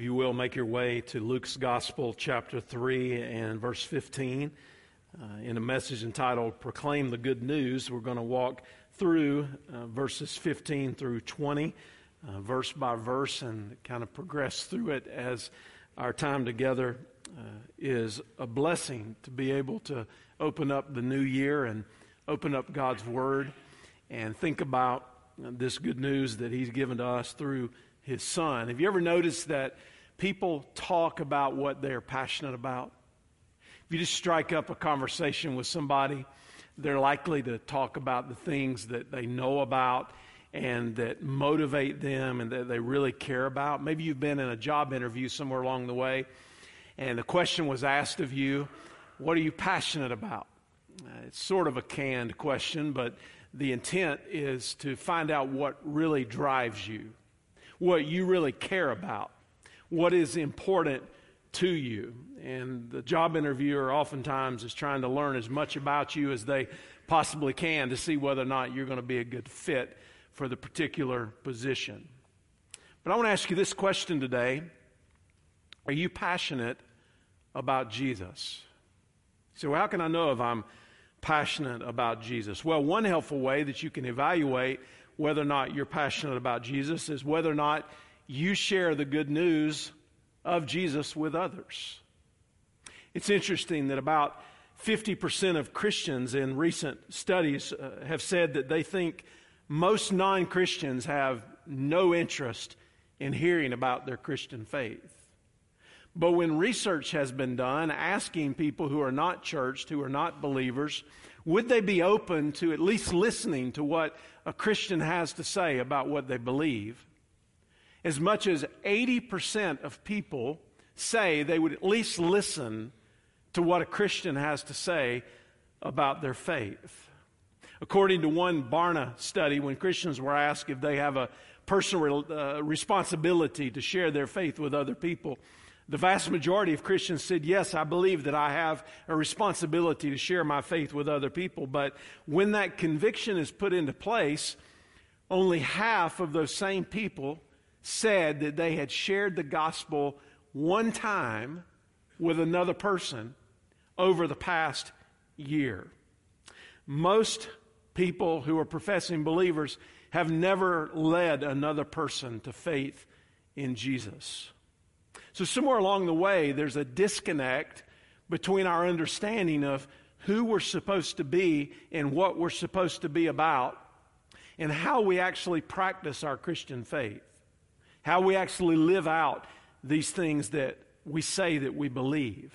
If you will, make your way to Luke's Gospel, chapter 3 and verse 15. In a message entitled, Proclaim the Good News, we're going to walk through verses 15 through 20, verse by verse, and kind of progress through it as our time together is a blessing to be able to open up the new year and open up God's Word and think about this good news that He's given to us through His Son. Have you ever noticed that people talk about what they're passionate about? If you just strike up a conversation with somebody, they're likely to talk about the things that they know about and that motivate them and that they really care about. Maybe you've been in a job interview somewhere along the way, and the question was asked of you, what are you passionate about? It's sort of a canned question, but the intent is to find out what really drives you, what you really care about, what is important to you. And the job interviewer oftentimes is trying to learn as much about you as they possibly can to see whether or not you're going to be a good fit for the particular position. But I want to ask you this question today. Are you passionate about Jesus? You say, well, how can I know if I'm passionate about Jesus? Well, one helpful way that you can evaluate whether or not you're passionate about Jesus is whether or not you share the good news of Jesus with others. It's interesting that about 50% of Christians in recent studies have said that they think most non-Christians have no interest in hearing about their Christian faith. But when research has been done, asking people who are not churched, who are not believers, would they be open to at least listening to what a Christian has to say about what they believe? As much as 80% of people say they would at least listen to what a Christian has to say about their faith. According to one Barna study, when Christians were asked if they have a personal responsibility to share their faith with other people, the vast majority of Christians said, yes, I believe that I have a responsibility to share my faith with other people. But when that conviction is put into place, only half of those same people said that they had shared the gospel one time with another person over the past year. Most people who are professing believers have never led another person to faith in Jesus. So somewhere along the way, there's a disconnect between our understanding of who we're supposed to be and what we're supposed to be about and how we actually practice our Christian faith, how we actually live out these things that we say that we believe.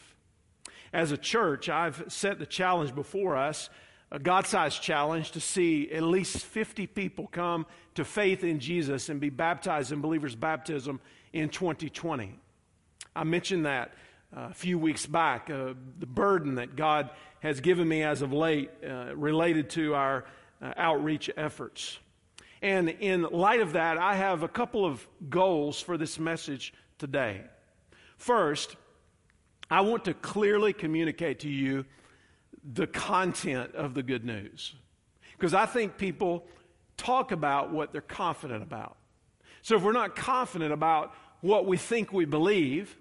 As a church, I've set the challenge before us, a God-sized challenge, to see at least 50 people come to faith in Jesus and be baptized in Believer's Baptism in 2020. I mentioned that a few weeks back, the burden that God has given me as of late related to our outreach efforts. And in light of that, I have a couple of goals for this message today. First, I want to clearly communicate to you the content of the good news, because I think people talk about what they're confident about. So if we're not confident about what we think we believe,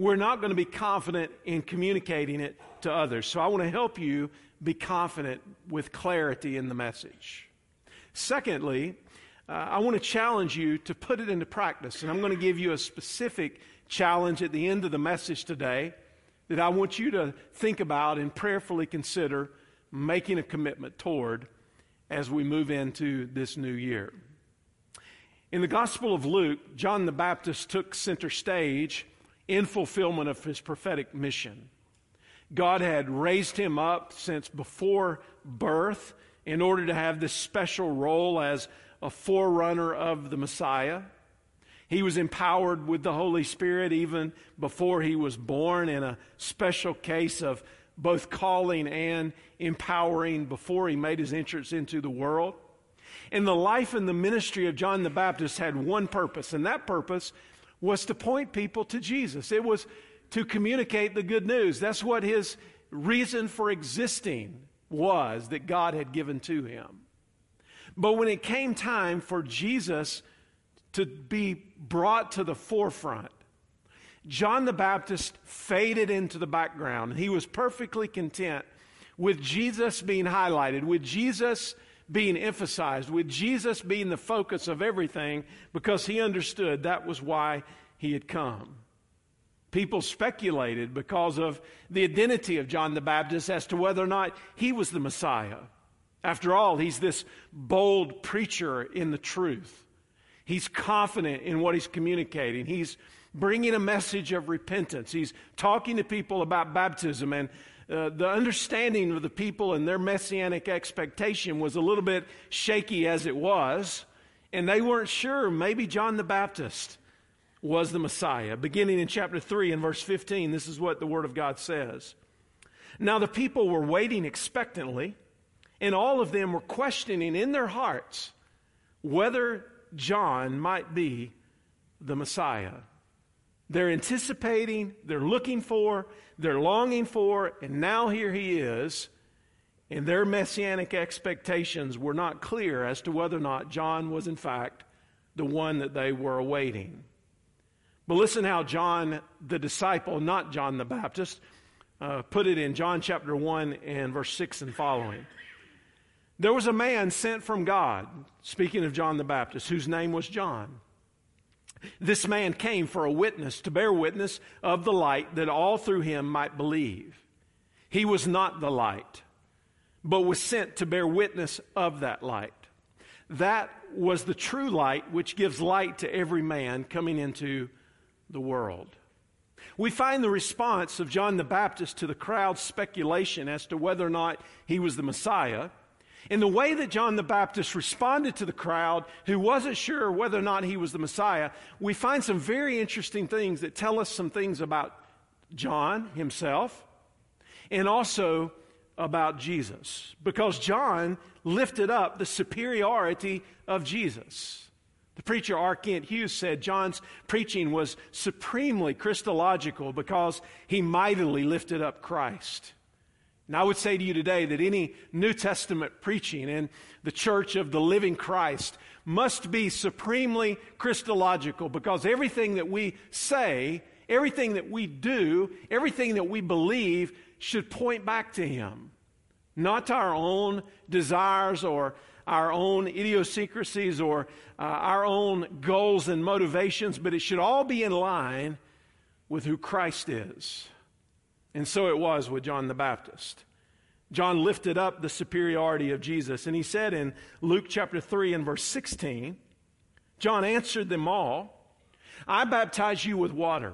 we're not going to be confident in communicating it to others. So I want to help you be confident with clarity in the message. Secondly, I want to challenge you to put it into practice. And I'm going to give you a specific challenge at the end of the message today that I want you to think about and prayerfully consider making a commitment toward as we move into this new year. In the Gospel of Luke, John the Baptist took center stage in fulfillment of his prophetic mission. God had raised him up since before birth in order to have this special role as a forerunner of the Messiah. He was empowered with the Holy Spirit even before he was born, in a special case of both calling and empowering before he made his entrance into the world. And the life and the ministry of John the Baptist had one purpose, and that purpose was to point people to Jesus. It was to communicate the good news. That's what his reason for existing was, that God had given to him. But when it came time for Jesus to be brought to the forefront, John the Baptist faded into the background. He was perfectly content with Jesus being highlighted, with Jesus being emphasized, with Jesus being the focus of everything, because he understood that was why he had come. People speculated because of the identity of John the Baptist as to whether or not he was the Messiah. After all, he's this bold preacher in the truth. He's confident in what he's communicating. He's bringing a message of repentance. He's talking to people about baptism, and the understanding of the people and their messianic expectation was a little bit shaky as it was, and they weren't sure. Maybe John the Baptist was the Messiah. Beginning in chapter 3 and verse 15, this is what the Word of God says. Now the people were waiting expectantly, and all of them were questioning in their hearts whether John might be the Messiah. They're anticipating, they're looking for, they're longing for, and now here he is, and their messianic expectations were not clear as to whether or not John was in fact the one that they were awaiting. But listen how John the disciple, not John the Baptist, put it in John chapter 1 and verse 6 and following. There was a man sent from God, speaking of John the Baptist, whose name was John. This man came for a witness, to bear witness of the light, that all through him might believe. He was not the light, but was sent to bear witness of that light. That was the true light, which gives light to every man coming into the world. We find the response of John the Baptist to the crowd's speculation as to whether or not he was the Messiah, in the way that John the Baptist responded to the crowd who wasn't sure whether or not he was the Messiah. We find some very interesting things that tell us some things about John himself and also about Jesus, because John lifted up the superiority of Jesus. The preacher R. Kent Hughes said John's preaching was supremely Christological because he mightily lifted up Christ. And I would say to you today that any New Testament preaching in the church of the living Christ must be supremely Christological, because everything that we say, everything that we do, everything that we believe should point back to Him, not to our own desires or our own idiosyncrasies or our own goals and motivations, but it should all be in line with who Christ is. And so it was with John the Baptist. John lifted up the superiority of Jesus. And he said in Luke chapter 3 and verse 16, John answered them all, I baptize you with water,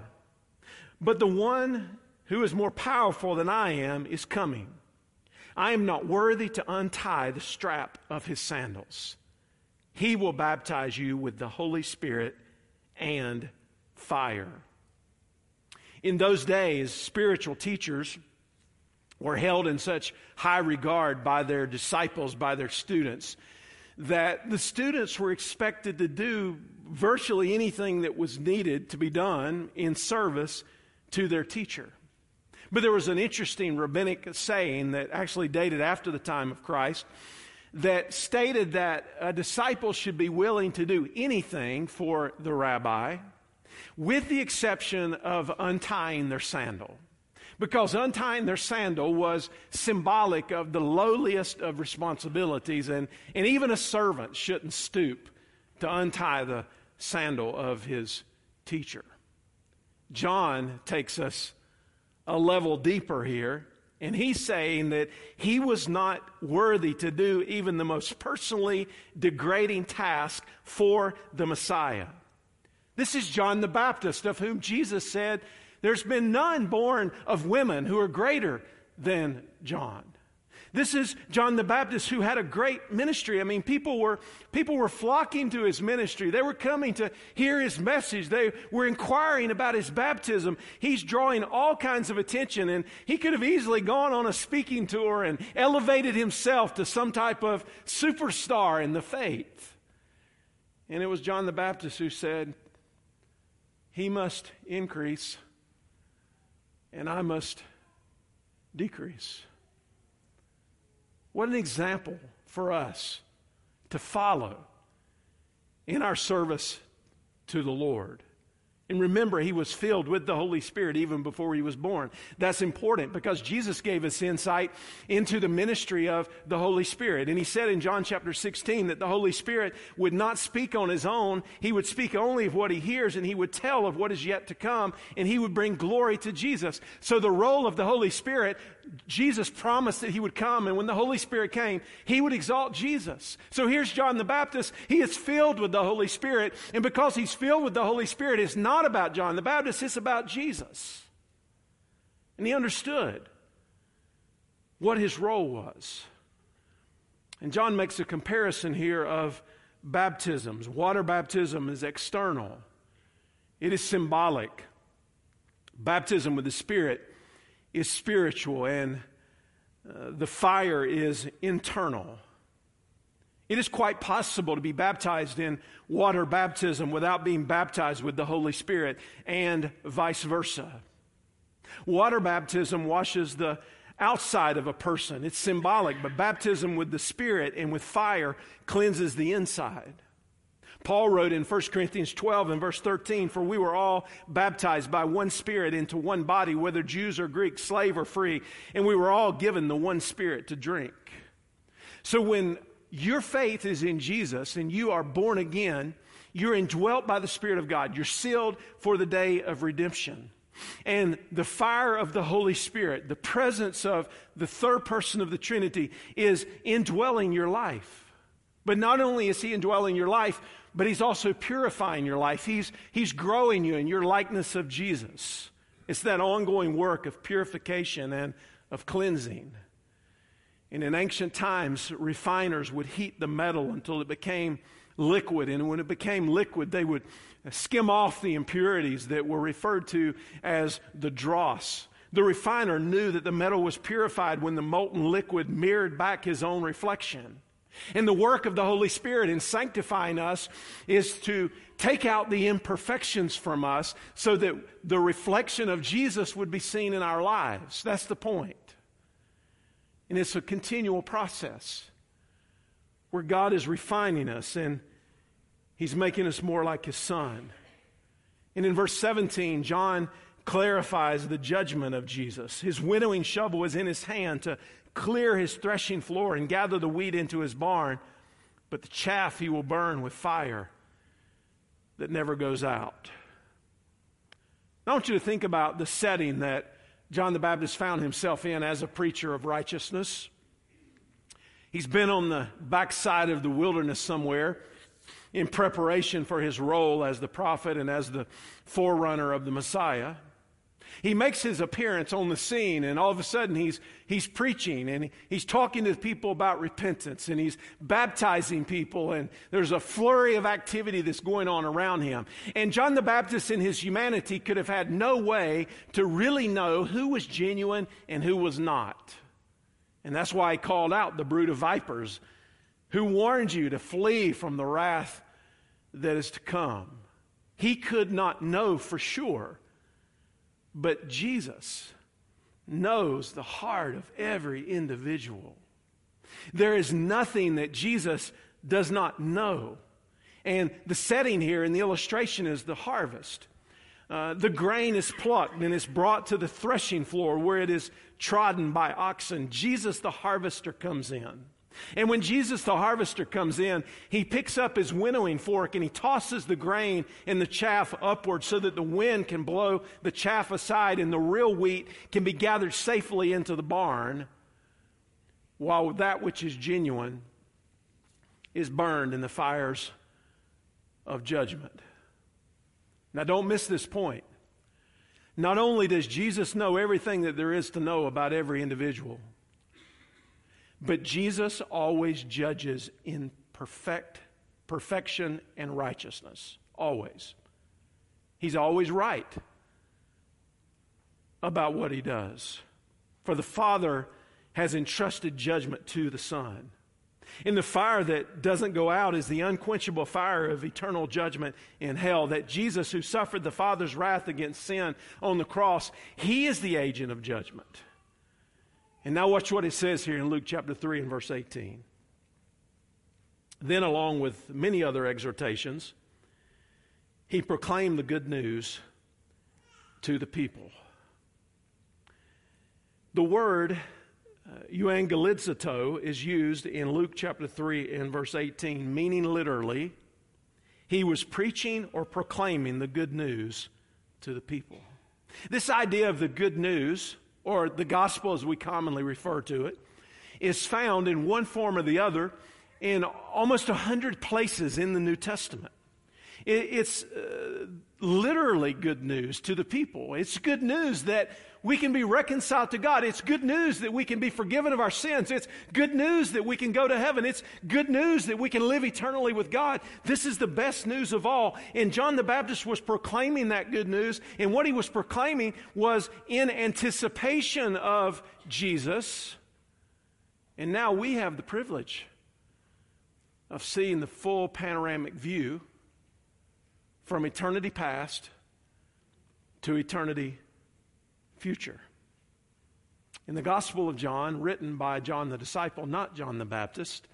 but the one who is more powerful than I am is coming. I am not worthy to untie the strap of his sandals. He will baptize you with the Holy Spirit and fire. In those days, spiritual teachers were held in such high regard by their disciples, by their students, that the students were expected to do virtually anything that was needed to be done in service to their teacher. But there was an interesting rabbinic saying that actually dated after the time of Christ that stated that a disciple should be willing to do anything for the rabbi, with the exception of untying their sandal, because untying their sandal was symbolic of the lowliest of responsibilities, and even a servant shouldn't stoop to untie the sandal of his teacher. John takes us a level deeper here, and he's saying that he was not worthy to do even the most personally degrading task for the Messiah. This is John the Baptist, of whom Jesus said, there's been none born of women who are greater than John. This is John the Baptist, who had a great ministry. I mean, people were flocking to his ministry. They were coming to hear his message. They were inquiring about his baptism. He's drawing all kinds of attention, and he could have easily gone on a speaking tour and elevated himself to some type of superstar in the faith. And it was John the Baptist who said, he must increase, and I must decrease. What an example for us to follow in our service to the Lord. And remember, he was filled with the Holy Spirit even before he was born. That's important because Jesus gave us insight into the ministry of the Holy Spirit. And he said in John chapter 16 that the Holy Spirit would not speak on his own. He would speak only of what he hears, and he would tell of what is yet to come, and he would bring glory to Jesus. So the role of the Holy Spirit, Jesus promised that he would come, and when the Holy Spirit came, he would exalt Jesus. So here's John the Baptist. He is filled with the Holy Spirit, and because he's filled with the Holy Spirit, it's not about John the Baptist, it's about Jesus. And he understood what his role was. And John makes a comparison here of baptisms. Water baptism is external. It is symbolic. Baptism with the Spirit is spiritual, and the fire is internal. It is quite possible to be baptized in water baptism without being baptized with the Holy Spirit, and vice versa. Water baptism washes the outside of a person. It's symbolic, but baptism with the Spirit and with fire cleanses the inside. Paul wrote in 1 Corinthians 12 and verse 13, "For we were all baptized by one Spirit into one body, whether Jews or Greeks, slave or free, and we were all given the one Spirit to drink." So when your faith is in Jesus and you are born again, you're indwelt by the Spirit of God. You're sealed for the day of redemption. And the fire of the Holy Spirit, the presence of the third person of the Trinity, is indwelling your life. But not only is he indwelling your life, but he's also purifying your life. He's growing you in your likeness of Jesus. It's that ongoing work of purification and of cleansing. And in ancient times, refiners would heat the metal until it became liquid. And when it became liquid, they would skim off the impurities that were referred to as the dross. The refiner knew that the metal was purified when the molten liquid mirrored back his own reflection. And the work of the Holy Spirit in sanctifying us is to take out the imperfections from us so that the reflection of Jesus would be seen in our lives. That's the point. And it's a continual process where God is refining us and he's making us more like his Son. And in verse 17, John clarifies the judgment of Jesus. His winnowing shovel is in his hand to clear his threshing floor and gather the wheat into his barn, but the chaff he will burn with fire that never goes out. I want you to think about the setting that John the Baptist found himself in as a preacher of righteousness. He's been on the backside of the wilderness somewhere in preparation for his role as the prophet and as the forerunner of the Messiah. He makes his appearance on the scene, and all of a sudden he's preaching, and he's talking to people about repentance, and he's baptizing people, and there's a flurry of activity that's going on around him. And John the Baptist in his humanity could have had no way to really know who was genuine and who was not. And that's why he called out the brood of vipers who warned you to flee from the wrath that is to come. He could not know for sure. But Jesus knows the heart of every individual. There is nothing that Jesus does not know. And the setting here in the illustration is the harvest. The grain is plucked and it's brought to the threshing floor where it is trodden by oxen. Jesus the harvester comes in. And when Jesus the harvester comes in, he picks up his winnowing fork and he tosses the grain and the chaff upward so that the wind can blow the chaff aside and the real wheat can be gathered safely into the barn, while that which is genuine is burned in the fires of judgment. Now don't miss this point. Not only does Jesus know everything that there is to know about every individual, but Jesus always judges in perfection and righteousness. Always. He's always right about what he does. For the Father has entrusted judgment to the Son. And the fire that doesn't go out is the unquenchable fire of eternal judgment in hell. That Jesus, who suffered the Father's wrath against sin on the cross, he is the agent of judgment. And now watch what it says here in Luke chapter 3 and verse 18. Then, along with many other exhortations, He proclaimed the good news to the people. The word euangelizo is used in Luke chapter 3 and verse 18, meaning literally, he was preaching or proclaiming the good news to the people. This idea of the good news, or the gospel as we commonly refer to it, is found in one form or the other in almost 100 places in the New Testament. It's literally good news to the people. It's good news that we can be reconciled to God. It's good news that we can be forgiven of our sins. It's good news that we can go to heaven. It's good news that we can live eternally with God. This is the best news of all. And John the Baptist was proclaiming that good news. And what he was proclaiming was in anticipation of Jesus. And now we have the privilege of seeing the full panoramic view from eternity past to eternity future. In the Gospel of John, written by John the disciple, not John the Baptist,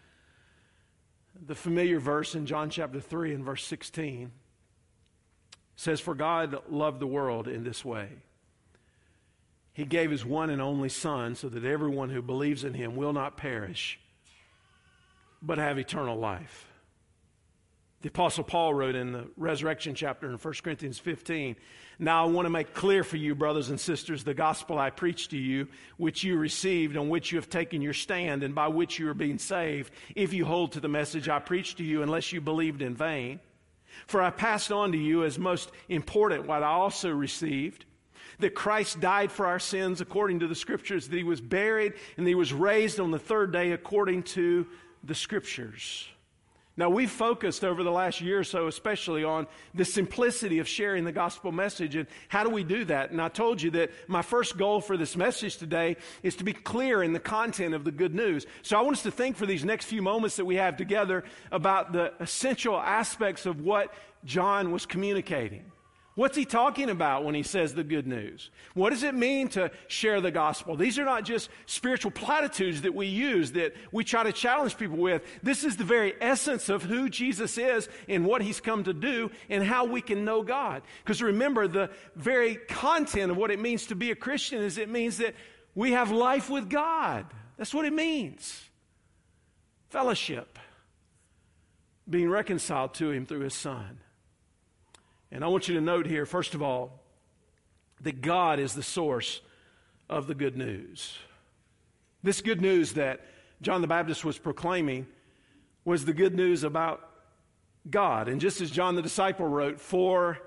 the familiar verse in John chapter 3 and verse 16 says, "For God loved the world in this way. He gave his one and only Son so that everyone who believes in him will not perish, but have eternal life." The Apostle Paul wrote in the resurrection chapter in 1 Corinthians 15, "Now I want to make clear for you, brothers and sisters, the gospel I preached to you, which you received, on which you have taken your stand, and by which you are being saved, if you hold to the message I preached to you, unless you believed in vain. For I passed on to you as most important what I also received, that Christ died for our sins according to the Scriptures, that he was buried, and that he was raised on the third day according to the Scriptures." Now, we've focused over the last year or so especially on the simplicity of sharing the gospel message and how do we do that. And I told you that my first goal for this message today is to be clear in the content of the good news. So I want us to think for these next few moments that we have together about the essential aspects of what John was communicating. What's he talking about when he says the good news? What does it mean to share the gospel? These are not just spiritual platitudes that we use, that we try to challenge people with. This is the very essence of who Jesus is and what he's come to do and how we can know God. Because remember, the very content of what it means to be a Christian is it means that we have life with God. That's what it means. Fellowship. Being reconciled to him through his Son. And I want you to note here, first of all, that God is the source of the good news. This good news that John the Baptist was proclaiming was the good news about God. And just as John the disciple wrote, "For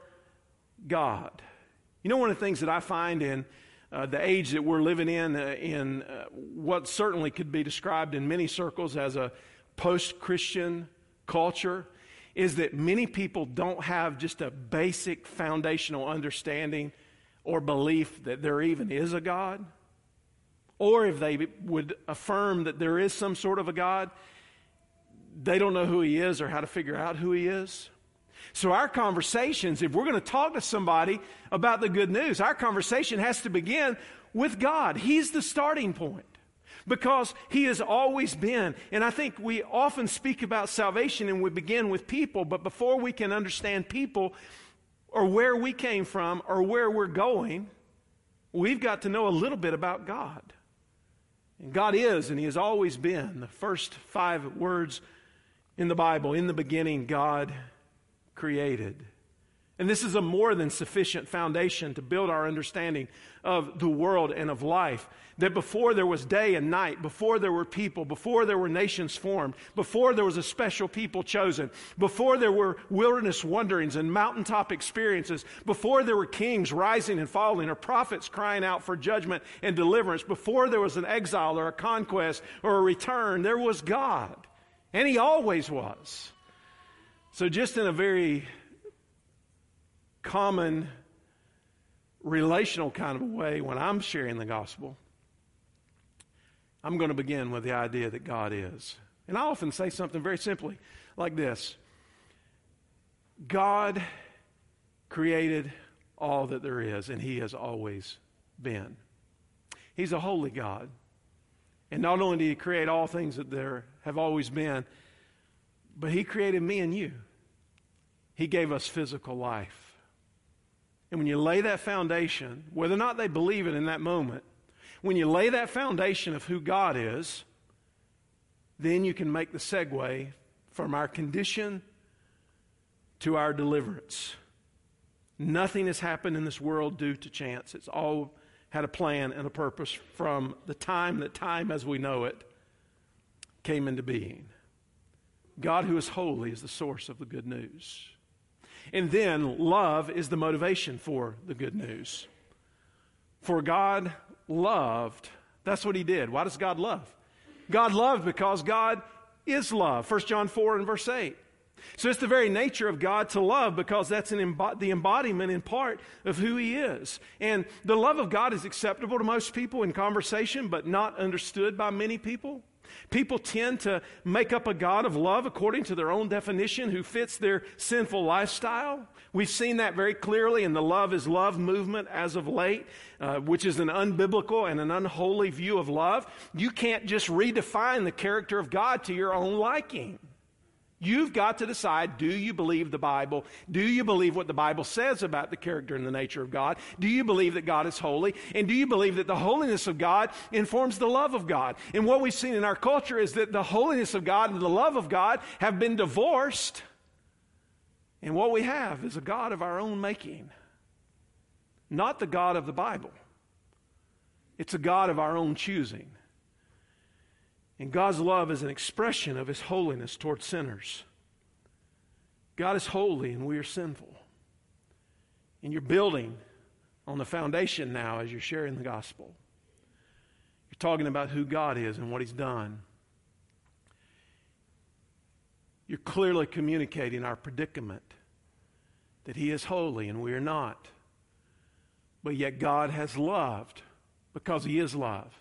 God." You know, one of the things that I find in the age that we're living in what certainly could be described in many circles as a post-Christian culture, is that many people don't have just a basic foundational understanding or belief that there even is a God. Or if they would affirm that there is some sort of a God, they don't know who he is or how to figure out who he is. So our conversations, if we're going to talk to somebody about the good news, our conversation has to begin with God. He's the starting point. Because he has always been. And I think we often speak about salvation and we begin with people, but before we can understand people or where we came from or where we're going, we've got to know a little bit about God. And God is, and he has always been. The first 5 words in the Bible, "In the beginning, God created." And this is a more than sufficient foundation to build our understanding of the world and of life. That before there was day and night, before there were people, before there were nations formed, before there was a special people chosen, before there were wilderness wanderings and mountaintop experiences, before there were kings rising and falling or prophets crying out for judgment and deliverance, before there was an exile or a conquest or a return, there was God. And he always was. So just in a very common relational kind of a way, when I'm sharing the gospel, I'm going to begin with the idea that God is. And I often say something very simply like this: God created all that there is, and he has always been. He's a holy God. And not only did he create all things that there have always been, but he created me and you. He gave us physical life. And when you lay that foundation, whether or not they believe it in that moment, when you lay that foundation of who God is, then you can make the segue from our condition to our deliverance. Nothing has happened in this world due to chance. It's all had a plan and a purpose from the time that time as we know it came into being. God, who is holy, is the source of the good news. And then love is the motivation for the good news. For God loved. That's what he did. Why does God love? God loved because God is love. 1 John 4 and verse 8. So it's the very nature of God to love, because that's the embodiment in part of who he is. And the love of God is acceptable to most people in conversation, but not understood by many people. People tend to make up a God of love according to their own definition who fits their sinful lifestyle. We've seen that very clearly in the Love is Love movement as of late, which is an unbiblical and an unholy view of love. You can't just redefine the character of God to your own liking. You've got to decide, do you believe the Bible? Do you believe what the Bible says about the character and the nature of God? Do you believe that God is holy? And do you believe that the holiness of God informs the love of God? And what we've seen in our culture is that the holiness of God and the love of God have been divorced. And what we have is a God of our own making, not the God of the Bible. It's a God of our own choosing. And God's love is an expression of his holiness towards sinners. God is holy and we are sinful. And you're building on the foundation now as you're sharing the gospel. You're talking about who God is and what he's done. You're clearly communicating our predicament that he is holy and we are not. But yet God has loved because he is love.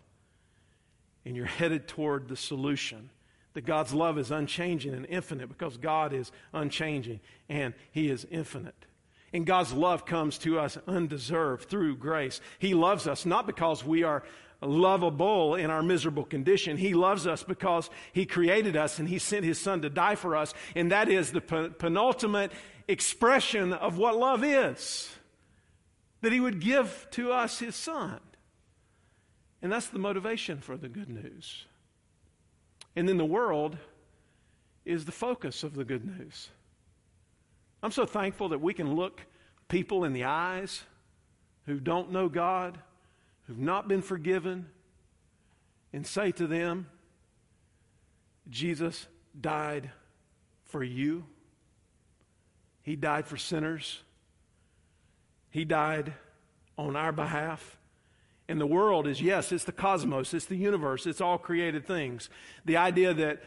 And you're headed toward the solution. That God's love is unchanging and infinite because God is unchanging and he is infinite. And God's love comes to us undeserved through grace. He loves us not because we are lovable in our miserable condition. He loves us because he created us and he sent his son to die for us. And that is the penultimate expression of what love is. That he would give to us his son. And that's the motivation for the good news. And then the world is the focus of the good news. I'm so thankful that we can look people in the eyes who don't know God, who've not been forgiven, and say to them, Jesus died for you. He died for sinners. He died on our behalf. And the world is, yes, it's the cosmos, it's the universe, it's all created things. The idea that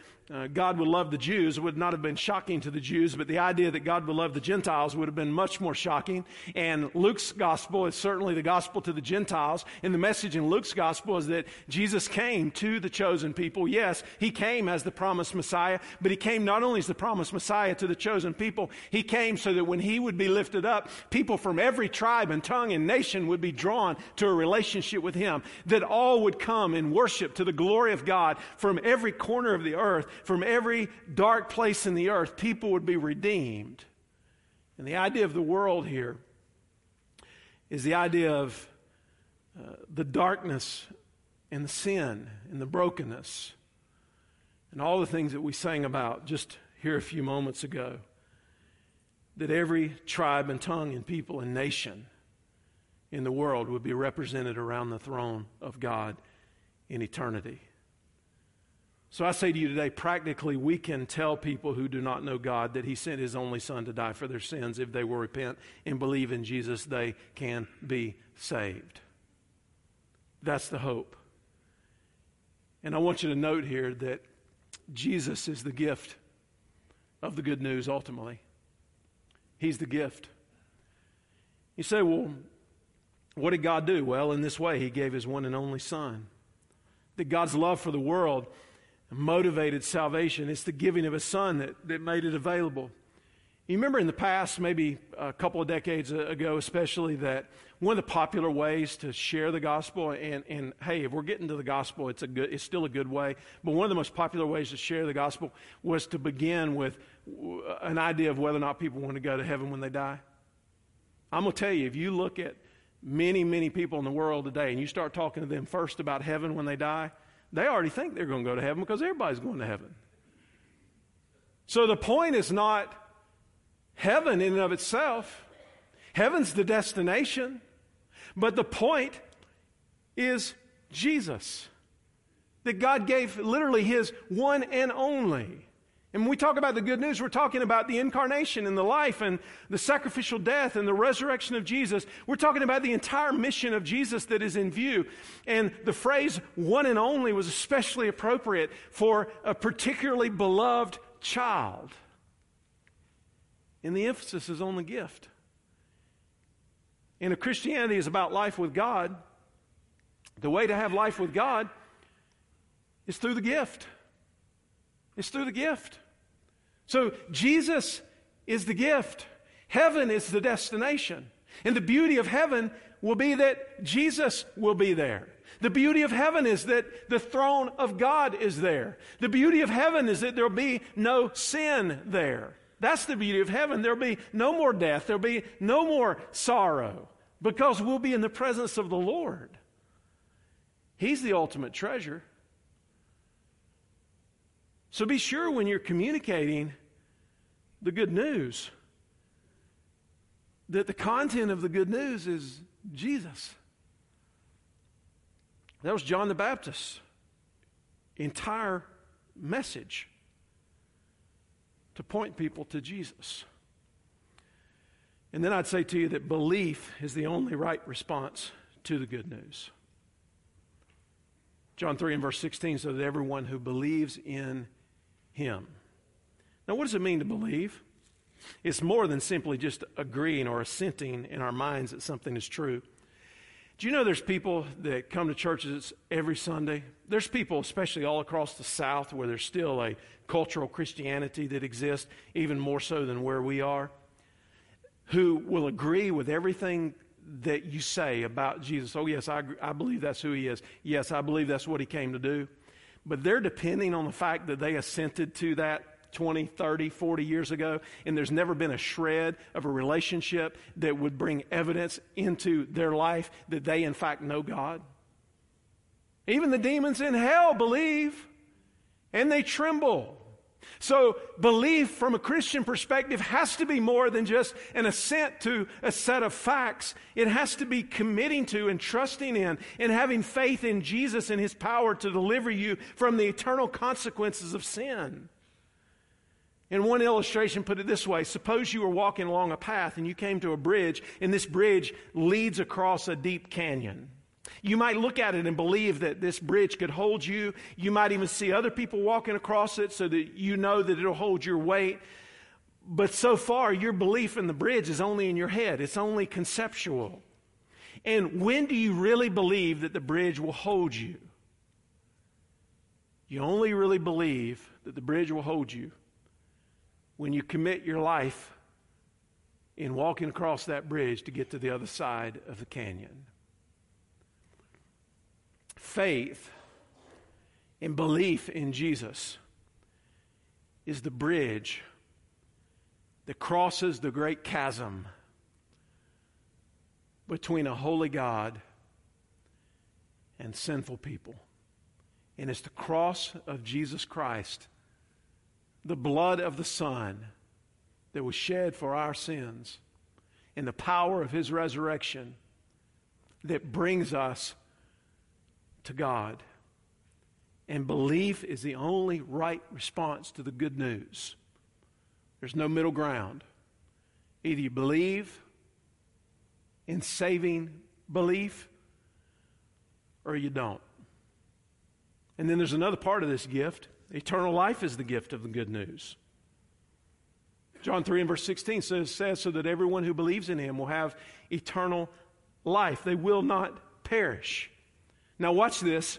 God would love the Jews would not have been shocking to the Jews, but the idea that God would love the Gentiles would have been much more shocking. And Luke's gospel is certainly the gospel to the Gentiles. And the message in Luke's gospel is that Jesus came to the chosen people. Yes, he came as the promised Messiah, but he came not only as the promised Messiah to the chosen people, he came so that when he would be lifted up, people from every tribe and tongue and nation would be drawn to a relationship with him, that all would come in worship to the glory of God from every corner of the earth. From every dark place in the earth, people would be redeemed. And the idea of the world here is the idea of the darkness and the sin and the brokenness and all the things that we sang about just here a few moments ago, that every tribe and tongue and people and nation in the world would be represented around the throne of God in eternity. So I say to you today, practically we can tell people who do not know God that he sent his only son to die for their sins. If they will repent and believe in Jesus, they can be saved. That's the hope. And I want you to note here that Jesus is the gift of the good news ultimately. He's the gift. You say, well, what did God do? Well, in this way, he gave his one and only son. That God's love for the world motivated salvation. It's the giving of a son that made it available. You remember in the past, maybe a couple of decades ago especially, that one of the popular ways to share the gospel, and hey, if we're getting to the gospel, it's still a good way, but one of the most popular ways to share the gospel was to begin with an idea of whether or not people want to go to heaven when they die. I'm going to tell you, if you look at many, many people in the world today and you start talking to them first about heaven when they die, they already think they're going to go to heaven because everybody's going to heaven. So the point is not heaven in and of itself. Heaven's the destination. But the point is Jesus. That God gave literally His one and only. And when we talk about the good news, we're talking about the incarnation and the life and the sacrificial death and the resurrection of Jesus. We're talking about the entire mission of Jesus that is in view. And the phrase one and only was especially appropriate for a particularly beloved child. And the emphasis is on the gift. And if Christianity is about life with God, the way to have life with God is through the gift. It's through the gift. So Jesus is the gift. Heaven is the destination. And the beauty of heaven will be that Jesus will be there. The beauty of heaven is that the throne of God is there. The beauty of heaven is that there will be no sin there. That's the beauty of heaven. There'll be no more death. There'll be no more sorrow because we'll be in the presence of the Lord. He's the ultimate treasure. So be sure when you're communicating the good news that the content of the good news is Jesus. That was John the Baptist's entire message, to point people to Jesus. And then I'd say to you that belief is the only right response to the good news. John 3 and verse 16, so that everyone who believes in Him. Now, what does it mean to believe? It's more than simply just agreeing or assenting in our minds that something is true. Do you know there's people that come to churches every Sunday? There's people, especially all across the South, where there's still a cultural Christianity that exists, even more so than where we are, who will agree with everything that you say about Jesus. Oh, yes, I believe that's who He is. Yes, I believe that's what He came to do. But they're depending on the fact that they assented to that 20, 30, 40 years ago, and there's never been a shred of a relationship that would bring evidence into their life that they, in fact, know God. Even the demons in hell believe, and they tremble. So belief from a Christian perspective has to be more than just an assent to a set of facts. It has to be committing to and trusting in and having faith in Jesus and His power to deliver you from the eternal consequences of sin. And one illustration put it this way. Suppose you were walking along a path and you came to a bridge, and this bridge leads across a deep canyon. You might look at it and believe that this bridge could hold you. You might even see other people walking across it so that you know that it'll hold your weight. But so far, your belief in the bridge is only in your head. It's only conceptual. And when do you really believe that the bridge will hold you? You only really believe that the bridge will hold you when you commit your life in walking across that bridge to get to the other side of the canyon. Faith and belief in Jesus is the bridge that crosses the great chasm between a holy God and sinful people. And it's the cross of Jesus Christ, the blood of the Son that was shed for our sins, and the power of His resurrection that brings us to God. And belief is the only right response to the good news. There's no middle ground. Either you believe in saving belief or you don't. And then there's another part of this gift. Eternal life is the gift of the good news. John 3 and verse 16 says, so that everyone who believes in Him will have eternal life. They will not perish. Now watch this.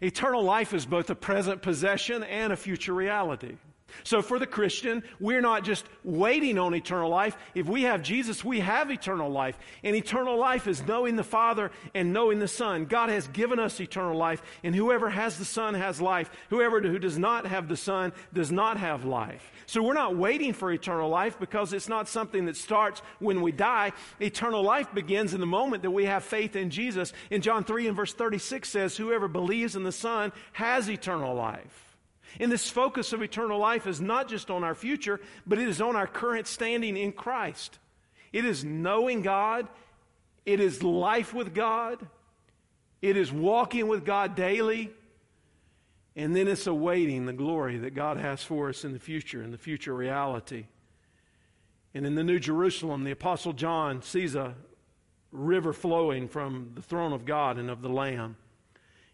Eternal life is both a present possession and a future reality. So for the Christian, we're not just waiting on eternal life. If we have Jesus, we have eternal life. And eternal life is knowing the Father and knowing the Son. God has given us eternal life, and whoever has the Son has life. Whoever who does not have the Son does not have life. So we're not waiting for eternal life because it's not something that starts when we die. Eternal life begins in the moment that we have faith in Jesus. And John 3 and verse 36 says, whoever believes in the Son has eternal life. And this focus of eternal life is not just on our future, but it is on our current standing in Christ. It is knowing God. It is life with God. It is walking with God daily. And then it's awaiting the glory that God has for us in the future reality. And in the New Jerusalem, the Apostle John sees a river flowing from the throne of God and of the Lamb.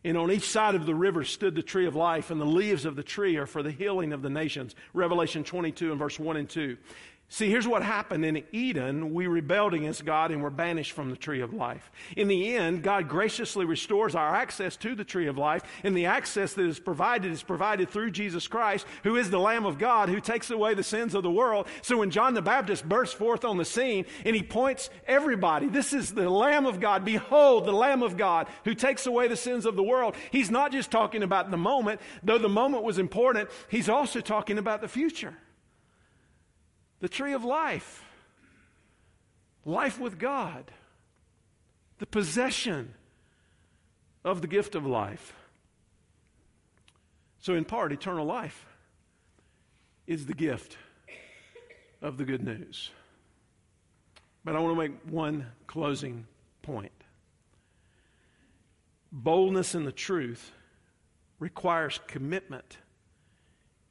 And on each side of the river stood the tree of life, and the leaves of the tree are for the healing of the nations. Revelation 22 and verse 1 and 2. See, here's what happened. In Eden, we rebelled against God and were banished from the tree of life. In the end, God graciously restores our access to the tree of life, and the access that is provided through Jesus Christ, who is the Lamb of God, who takes away the sins of the world. So when John the Baptist bursts forth on the scene, and he points everybody, this is the Lamb of God. Behold, the Lamb of God, who takes away the sins of the world. He's not just talking about the moment, though the moment was important. He's also talking about the future. The tree of life, life with God, the possession of the gift of life. So in part, eternal life is the gift of the good news. But I want to make one closing point. Boldness in the truth requires commitment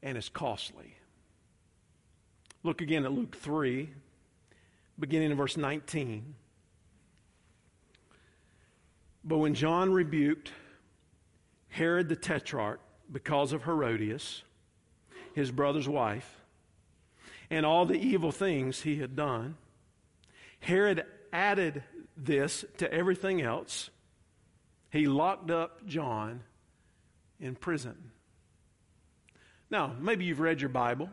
and is costly. Look again at Luke 3, beginning in verse 19. But when John rebuked Herod the Tetrarch because of Herodias, his brother's wife, and all the evil things he had done, Herod added this to everything else. He locked up John in prison. Now, maybe you've read your Bible,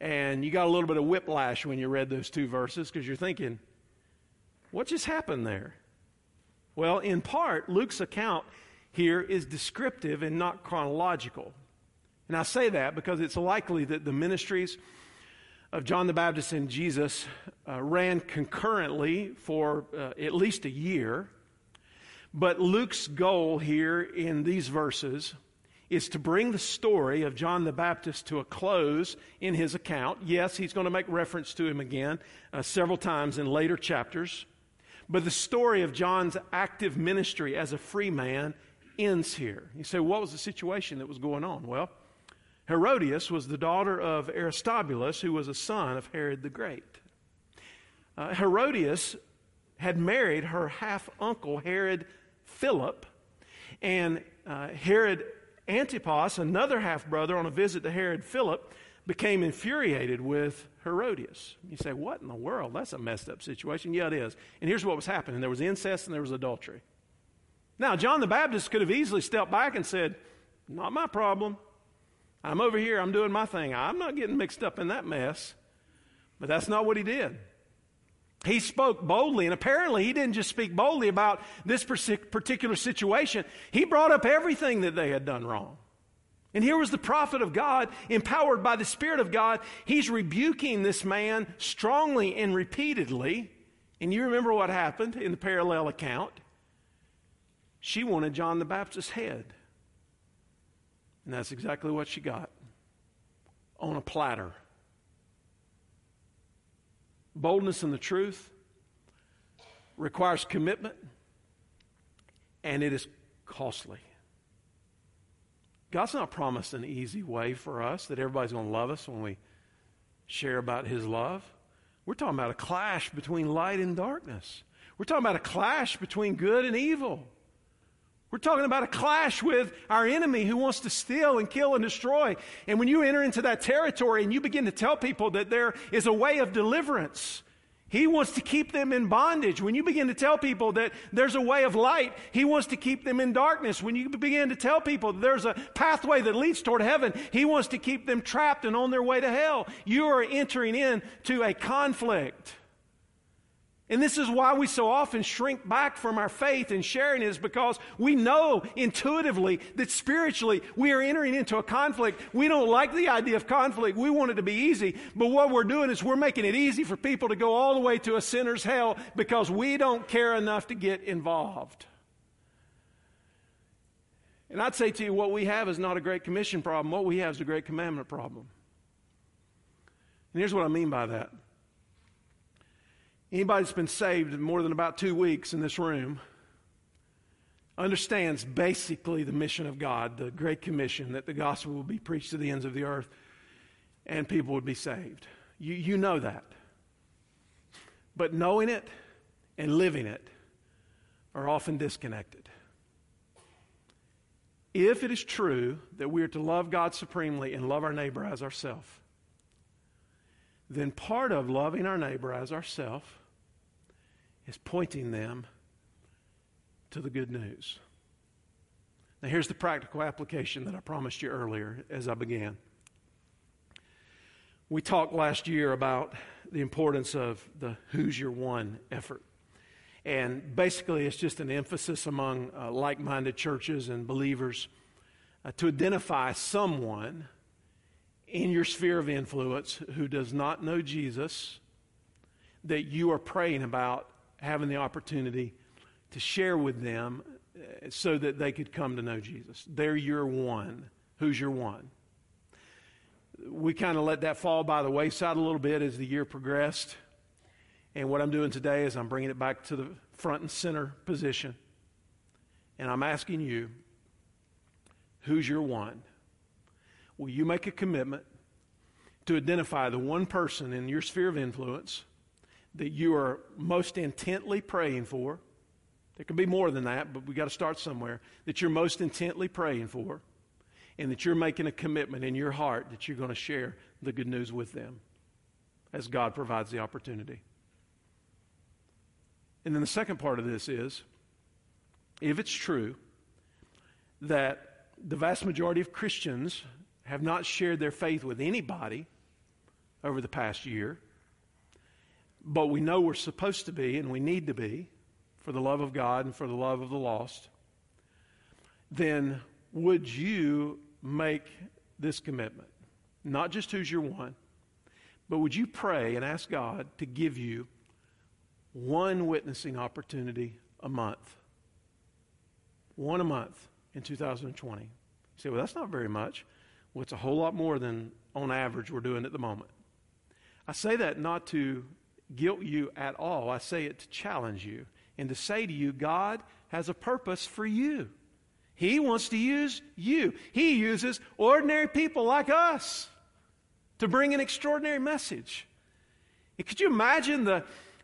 and you got a little bit of whiplash when you read those two verses because you're thinking, what just happened there? Well, in part, Luke's account here is descriptive and not chronological. And I say that because it's likely that the ministries of John the Baptist and Jesus ran concurrently for at least a year. But Luke's goal here in these verses is to bring the story of John the Baptist to a close in his account. Yes, he's going to make reference to him again several times in later chapters. But the story of John's active ministry as a free man ends here. You say, what was the situation that was going on? Well, Herodias was the daughter of Aristobulus, who was a son of Herod the Great. Herodias had married her half-uncle, Herod Philip, and Herod Antipas, another half-brother, on a visit to Herod Philip, became infuriated with Herodias. You say, what in the world? That's a messed up situation. Yeah, it is. And here's what was happening. There was incest and there was adultery. Now, John the Baptist could have easily stepped back and said, not my problem. I'm over here. I'm doing my thing. I'm not getting mixed up in that mess. But that's not what he did. He spoke boldly, and apparently he didn't just speak boldly about this particular situation. He brought up everything that they had done wrong. And here was the prophet of God, empowered by the Spirit of God. He's rebuking this man strongly and repeatedly. And you remember what happened in the parallel account. She wanted John the Baptist's head. And that's exactly what she got, on a platter. Boldness in the truth requires commitment, and it is costly. God's not promised an easy way for us that everybody's going to love us when we share about His love. We're talking about a clash between light and darkness. We're talking about a clash between good and evil. We're talking about a clash with our enemy who wants to steal and kill and destroy. And when you enter into that territory and you begin to tell people that there is a way of deliverance, He wants to keep them in bondage. When you begin to tell people that there's a way of light, he wants to keep them in darkness. When you begin to tell people that there's a pathway that leads toward heaven, he wants to keep them trapped and on their way to hell. You are entering into a conflict. And this is why we so often shrink back from our faith and sharing, is because we know intuitively that spiritually we are entering into a conflict. We don't like the idea of conflict. We want it to be easy. But what we're doing is we're making it easy for people to go all the way to a sinner's hell because we don't care enough to get involved. And I'd say to you, what we have is not a Great Commission problem. What we have is a Great Commandment problem. And here's what I mean by that. Anybody that's been saved in more than about 2 weeks in this room understands basically the mission of God, the Great Commission, that the gospel will be preached to the ends of the earth and people would be saved. You know that. But knowing it and living it are often disconnected. If it is true that we are to love God supremely and love our neighbor as ourselves, then part of loving our neighbor as ourselves is pointing them to the good news. Now, here's the practical application that I promised you earlier as I began. We talked last year about the importance of the Who's Your One effort. And basically, it's just an emphasis among like-minded churches and believers to identify someone in your sphere of influence who does not know Jesus, that you are praying about having the opportunity to share with them so that they could come to know Jesus. They're your one. Who's your one? We kind of let that fall by the wayside a little bit as the year progressed. And what I'm doing today is I'm bringing it back to the front and center position. And I'm asking you, who's your one? Will you make a commitment to identify the one person in your sphere of influence that you are most intently praying for? There can be more than that, but we got to start somewhere. That you're most intently praying for, and that you're making a commitment in your heart that you're going to share the good news with them as God provides the opportunity. And then the second part of this is, if it's true that the vast majority of Christians have not shared their faith with anybody over the past year, but we know we're supposed to be and we need to be for the love of God and for the love of the lost, then would you make this commitment? Not just who's your one, but would you pray and ask God to give you one witnessing opportunity a month? One a month in 2020. You say, well, that's not very much. Well, it's a whole lot more than on average we're doing at the moment. I say that not to guilt you at all. I say it to challenge you and to say to you, God has a purpose for you. He wants to use you. He uses ordinary people like us to bring an extraordinary message. And could you imagine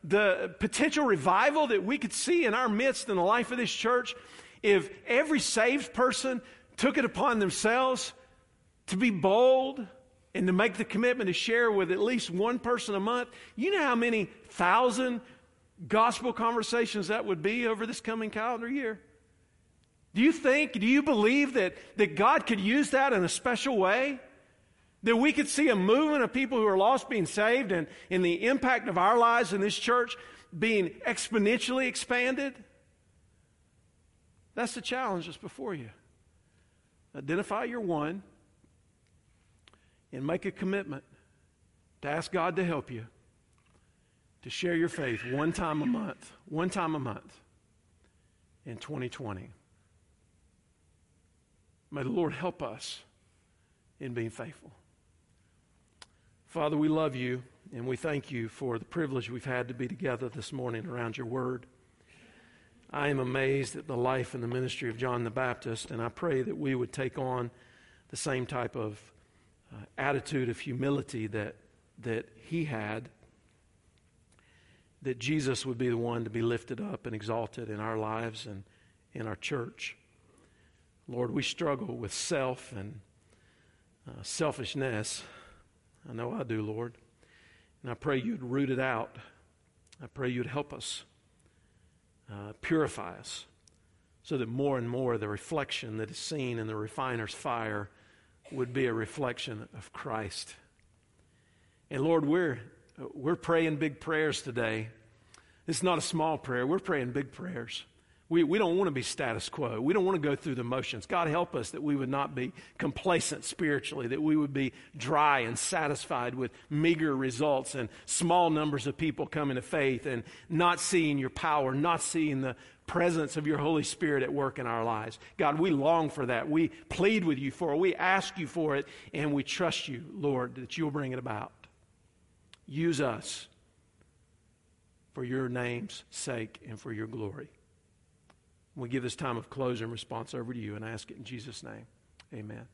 the potential revival that we could see in our midst in the life of this church if every saved person took it upon themselves to be bold and to make the commitment to share with at least one person a month? You know how many thousand gospel conversations that would be over this coming calendar year? Do you believe that God could use that in a special way? That we could see a movement of people who are lost being saved, and in the impact of our lives in this church being exponentially expanded? That's the challenge that's before you. Identify your one and make a commitment to ask God to help you to share your faith one time a month in 2020. May the Lord help us in being faithful. Father, we love you and we thank you for the privilege we've had to be together this morning around your word. I am amazed at the life and the ministry of John the Baptist, and I pray that we would take on the same type of attitude of humility that he had, that Jesus would be the one to be lifted up and exalted in our lives and in our church. Lord, we struggle with self and selfishness. I know I do, Lord. And I pray you'd root it out I pray you'd help us, purify us, so that more and more the reflection that is seen in the refiner's fire would be a reflection of Christ. And Lord, we're praying big prayers today. It's not a small prayer. We're praying big prayers. We don't want to be status quo. We don't want to go through the motions. God, help us that we would not be complacent spiritually, that we would be dry and satisfied with meager results and small numbers of people coming to faith and not seeing your power, not seeing the presence of your Holy Spirit at work in our lives. God, we long for that. We plead with you for it. We ask you for it, and we trust you, Lord, that you'll bring it about. Use us for your name's sake and for your glory. We give this time of close and response over to you and ask it in Jesus' name. Amen.